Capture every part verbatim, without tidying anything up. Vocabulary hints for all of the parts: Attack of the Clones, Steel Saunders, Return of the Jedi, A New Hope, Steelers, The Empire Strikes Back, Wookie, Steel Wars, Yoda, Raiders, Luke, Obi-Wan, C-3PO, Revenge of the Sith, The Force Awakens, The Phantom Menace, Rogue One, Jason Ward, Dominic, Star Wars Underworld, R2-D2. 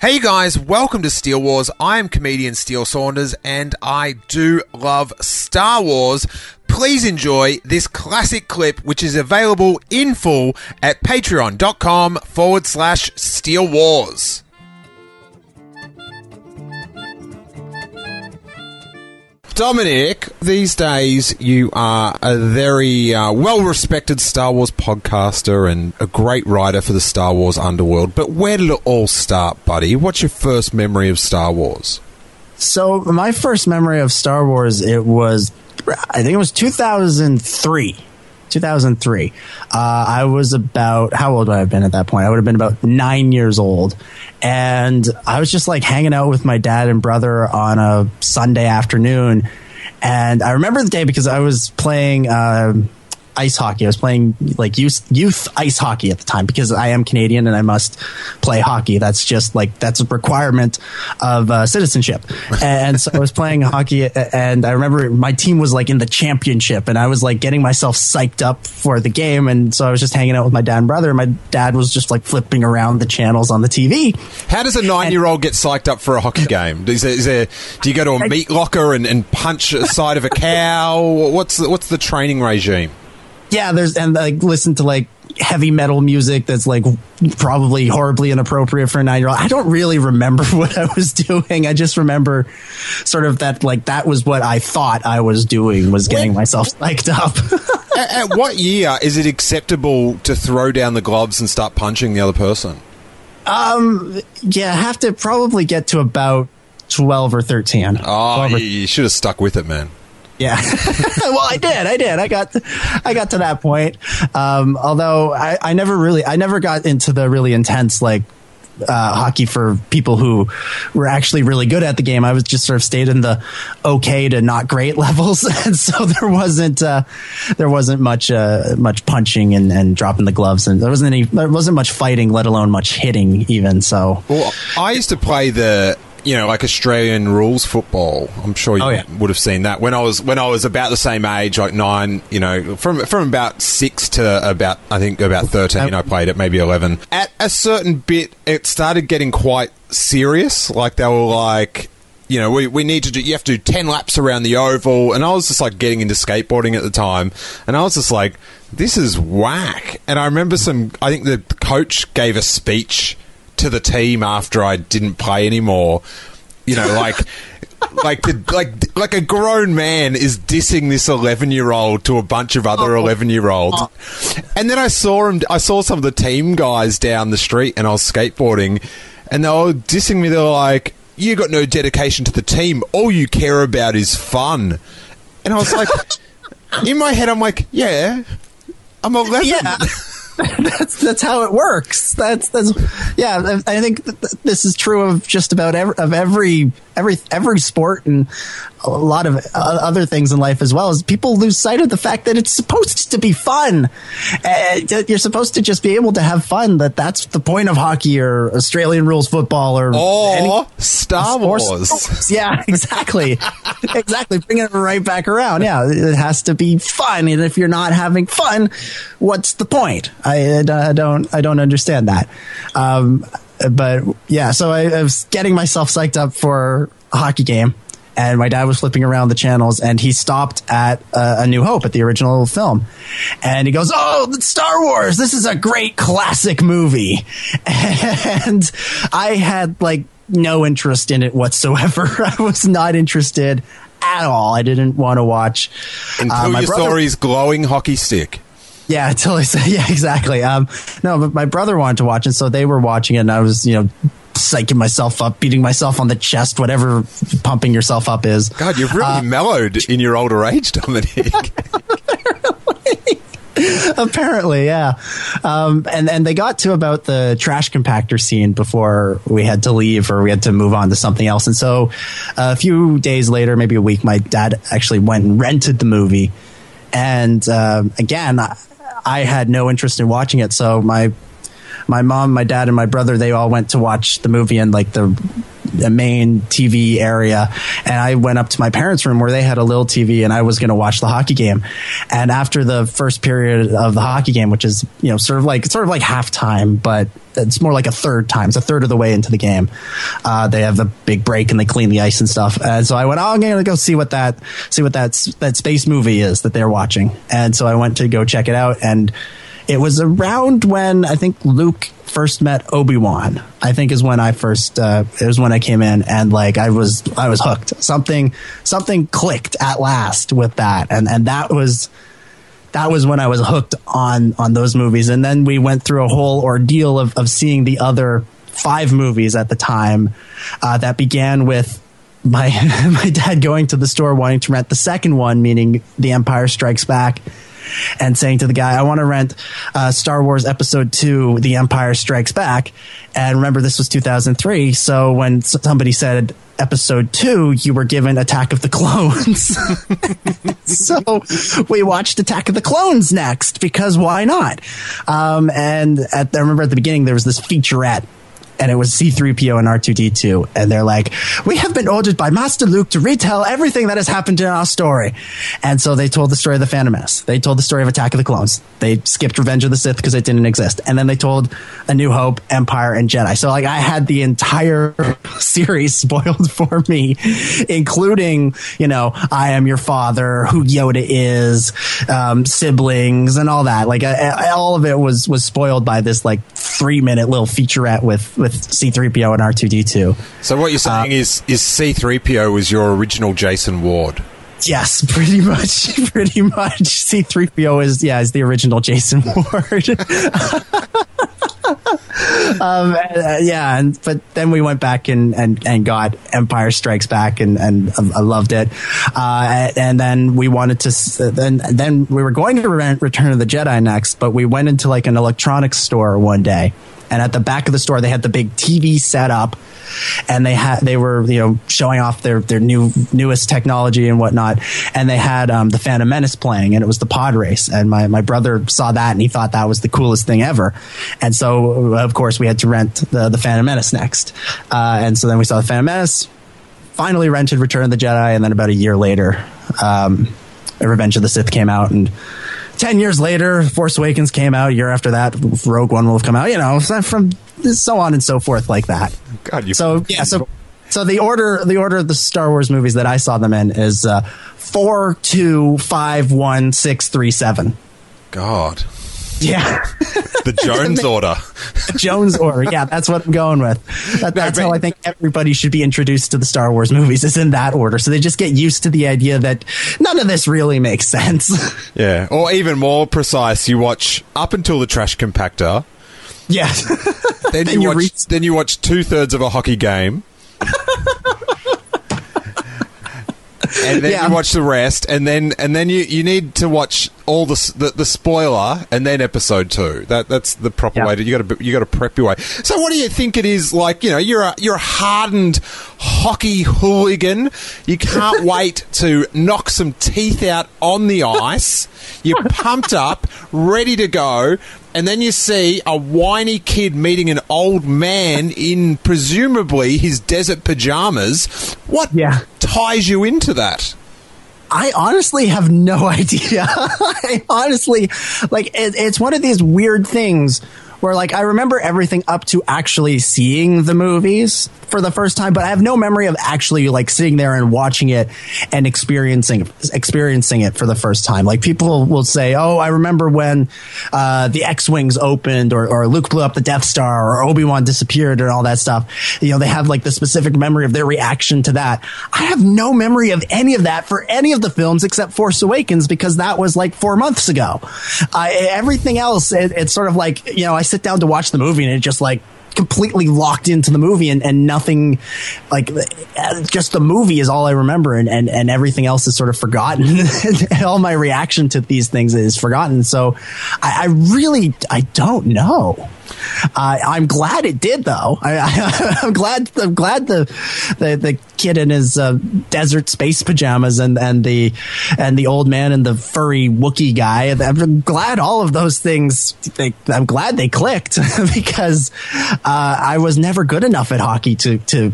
Hey guys, welcome to Steel Wars. I am comedian Steel Saunders and I do love Star Wars. Please enjoy this classic clip, which is available in full at patreon.com forward slash Steel Wars. Dominic, these days you are a very uh, well-respected Star Wars podcaster and a great writer for the Star Wars Underworld. But where did it all start, buddy? What's your first memory of Star Wars? So my first memory of Star Wars, it was, I think it was two thousand three. two thousand three. Uh, I was about, how old would I have been at that point? I would have been about nine years old. And I was just like hanging out with my dad and brother on a Sunday afternoon. And I remember the day because I was playing uh, ice hockey. I was playing like youth, youth ice hockey at the time because I am Canadian and I must play hockey. That's just like, that's a requirement of uh, citizenship. And so I was playing hockey and I remember my team was like in the championship and I was like getting myself psyched up for the game. And so I was just hanging out with my dad and brother. And my dad was just like flipping around the channels on the T V. How does a nine-year-old get psyched up for a hockey game? Is there, is there, do you go to a meat locker and, and punch a side of a cow? What's the, what's the training regime? Yeah, there's and like listen to like heavy metal music that's like probably horribly inappropriate for a nine year old. I don't really remember what I was doing. I just remember sort of that like that was what I thought I was doing was getting when, myself psyched up. at, at what year is it acceptable to throw down the gloves and start punching the other person? Um, yeah, I have to probably get to about twelve or thirteen. Oh, you, you should have stuck with it, man. Yeah. Well, I did. I did. I got, I got to that point. Um, although I, I never really, I never got into the really intense, like, uh, hockey for people who were actually really good at the game. I was just sort of stayed in the okay to not great levels. And so there wasn't, uh, there wasn't much, uh, much punching and, and dropping the gloves. And there wasn't any, there wasn't much fighting, let alone much hitting even. So, well, I used to play the, you know, like Australian rules football. I'm sure you oh, yeah. would have seen that when I was when I was about the same age, like nine. You know, from from about six to about I think about thirteen, I played it, maybe eleven. At a certain bit, it started getting quite serious. Like they were like, you know, we we need to do. You have to do ten laps around the oval, and I was just like getting into skateboarding at the time, and I was just like, this is whack. And I remember some. I think the coach gave a speech to the team after I didn't play anymore, you know, like like the, like like a grown man is dissing this eleven year old to a bunch of other eleven year olds. And then I saw him I saw some of the team guys down the street and I was skateboarding and they were dissing me. They're like, you got no dedication to the team, all you care about is fun. And I was like, in my head I'm like, yeah, I'm eleven. Yeah. That's that's how it works. That's that's yeah. I think th- this is true of just about every of every every every sport and a lot of other things in life as well. Is people lose sight of the fact that it's supposed to be fun. Uh, you're supposed to just be able to have fun. That that's the point of hockey or Australian rules football or oh, any- Star Wars. Sports. Yeah, exactly, exactly. Bring it right back around. Yeah, it has to be fun. And if you're not having fun, what's the point? I, I don't I don't understand that. Um, but yeah, so I, I was getting myself psyched up for a hockey game and my dad was flipping around the channels and he stopped at uh, A New Hope, at the original film. And he goes, oh, Star Wars, this is a great classic movie. And I had like no interest in it whatsoever. I was not interested at all. I didn't want to watch. Until uh, my you brother- saw his glowing hockey stick. Yeah, totally. Yeah, exactly. Um, no, but my brother wanted to watch it, so they were watching it, and I was, you know, psyching myself up, beating myself on the chest, whatever pumping yourself up is. God, you've really uh, mellowed in your older age, Dominic. Apparently, yeah. Um, and, and they got to about the trash compactor scene before we had to leave, or we had to move on to something else. And so a few days later, maybe a week, my dad actually went and rented the movie. And um, again, I, I had no interest in watching it. So my my mom, my dad, and my brother, they all went to watch the movie in like the, the main T V area. And I went up to my parents' room where they had a little T V, and I was going to watch the hockey game. And after the first period of the hockey game, which is, you know, sort of like sort of like halftime, but it's more like a third time. It's a third of the way into the game. Uh, they have the big break and they clean the ice and stuff. And so I went, oh, I'm going to go see what that see what that, that space movie is that they're watching. And so I went to go check it out. And it was around when I think Luke first met Obi-Wan, I think is when I first, uh, it was when I came in, and like, I was, I was hooked. Something, something clicked at last with that. And, and that was, that was when I was hooked on, on those movies. And then we went through a whole ordeal of, of seeing the other five movies at the time, uh, that began with my, my dad going to the store, wanting to rent the second one, meaning The Empire Strikes Back, and saying to the guy, I want to rent uh, Star Wars Episode two, The Empire Strikes Back. And remember, this was two thousand three. So when somebody said Episode two, you were given Attack of the Clones. So we watched Attack of the Clones next, because why not? Um, and at, I remember at the beginning, there was this featurette. And it was C three P O and R two D two. And they're like, we have been ordered by Master Luke to retell everything that has happened in our story. And so they told the story of The Phantom Menace. They told the story of Attack of the Clones. They skipped Revenge of the Sith because it didn't exist. And then they told A New Hope, Empire, and Jedi. So like, I had the entire series spoiled for me, including, you know, I am your father, who Yoda is, um, siblings, and all that. Like I, I, all of it was, was spoiled by this like three minute little featurette with, with C three P O and R two D two. So what you're saying uh, is is C three P O was your original Jason Ward? Yes, pretty much. Pretty much. C three P O is yeah is the original Jason Ward. um, uh, yeah, and but then we went back and, and, and got Empire Strikes Back, and, and um, I loved it. Uh, and then we wanted to, then then we were going to rent Return of the Jedi next, but we went into like an electronics store one day. And at the back of the store, they had the big T V set up, and they had they were you know showing off their their new newest technology and whatnot. And they had um, The Phantom Menace playing, and it was the pod race. And my my brother saw that, and he thought that was the coolest thing ever. And so, of course, we had to rent the the Phantom Menace next. Uh, and so then we saw The Phantom Menace. Finally, rented Return of the Jedi, and then about a year later, um, Revenge of the Sith came out, and ten years later, Force Awakens came out. A year after that, Rogue One will have come out. You know, from so on and so forth like that. God, you so yeah, so so the order the order of the Star Wars movies that I saw them in is uh, four, two, five, one, six, three, seven. God. Yeah. The Jones order. The Jones order. Yeah, that's what I'm going with. That, that's no, how I think everybody should be introduced to the Star Wars movies, is in that order. So they just get used to the idea that none of this really makes sense. Yeah. Or even more precise, you watch up until the trash compactor. Yeah. Then, then, you you watch, reach- then you watch two-thirds of a hockey game. And then yeah. you watch the rest, and then and then you, you need to watch all the, the the spoiler, and then episode two. That that's the proper yeah. way. To, you got to you got to prep your way. So, what do you think it is like? You know, you're a you're a hardened hockey hooligan. You can't wait to knock some teeth out on the ice. You're pumped up, ready to go. And then you see a whiny kid meeting an old man in presumably his desert pajamas. What yeah. ties you into that? I honestly have no idea. I honestly, like, it, it's one of these weird things where, like, I remember everything up to actually seeing the movies for the first time, but I have no memory of actually, like, sitting there and watching it and experiencing experiencing it for the first time. Like, people will say, oh, I remember when uh, the X-Wings opened, or, or Luke blew up the Death Star, or Obi-Wan disappeared, and all that stuff. You know, they have, like, the specific memory of their reaction to that. I have no memory of any of that for any of the films except Force Awakens, because that was, like, four months ago. Uh, everything else, it, it's sort of like, you know, I sit down to watch the movie and it just like completely locked into the movie, and, and nothing, like, just the movie is all I remember, and, and, and everything else is sort of forgotten. And all my reaction to these things is forgotten. So I, I really, I don't know. Uh, I'm glad it did, though. I, I, I'm glad. I'm glad the the, the kid in his uh, desert space pajamas and, and the and the old man and the furry Wookie guy. I'm glad all of those things. They, I'm glad they clicked, because uh, I was never good enough at hockey to to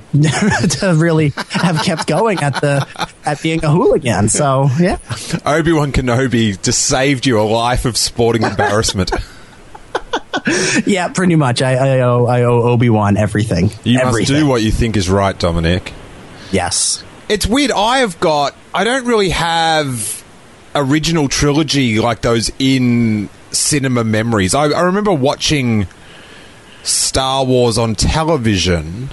to really have kept going at the at being a hooligan. So yeah, Obi-Wan Kenobi just saved you a life of sporting embarrassment. Yeah, pretty much. I, I owe I owe Obi-Wan everything. You everything. must do what you think is right, Dominic. Yes. It's weird. I have got... I don't really have original trilogy like those in cinema memories. I, I remember watching Star Wars on television